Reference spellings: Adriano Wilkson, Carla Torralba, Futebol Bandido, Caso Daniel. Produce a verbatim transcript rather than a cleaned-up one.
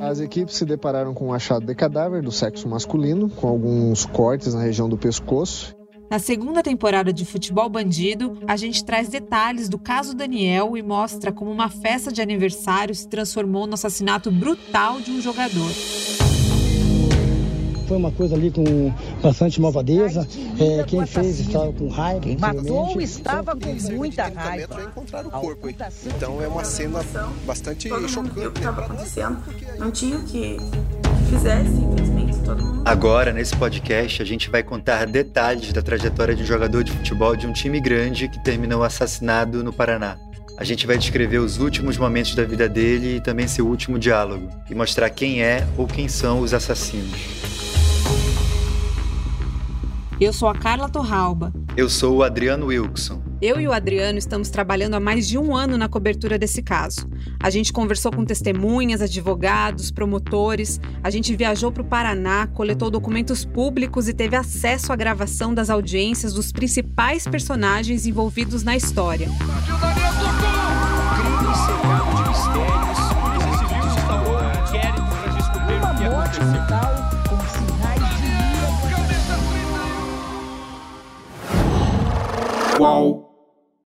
As equipes se depararam com um achado de cadáver do sexo masculino, com alguns cortes na região do pescoço. Na segunda temporada de Futebol Bandido, a gente traz detalhes do caso Daniel e mostra como uma festa de aniversário se transformou no assassinato brutal de um jogador. Foi uma coisa ali com bastante malvadeza. É, quem fez estava com raiva. Quem matou estava com muita raiva. Já encontraram o corpo. Então é uma cena bastante chocante. Não tinha o que fizesse, infelizmente, todo mundo. Agora, nesse podcast, a gente vai contar detalhes da trajetória de um jogador de futebol de um time grande que terminou assassinado no Paraná. A gente vai descrever os últimos momentos da vida dele e também seu último diálogo. E mostrar quem é ou quem são os assassinos. Eu sou a Carla Torralba. Eu sou o Adriano Wilkson. Eu e o Adriano estamos trabalhando há mais de um ano na cobertura desse caso. A gente conversou com testemunhas, advogados, promotores. A gente viajou para o Paraná, coletou documentos públicos e teve acesso à gravação das audiências dos principais personagens envolvidos na história. Wow.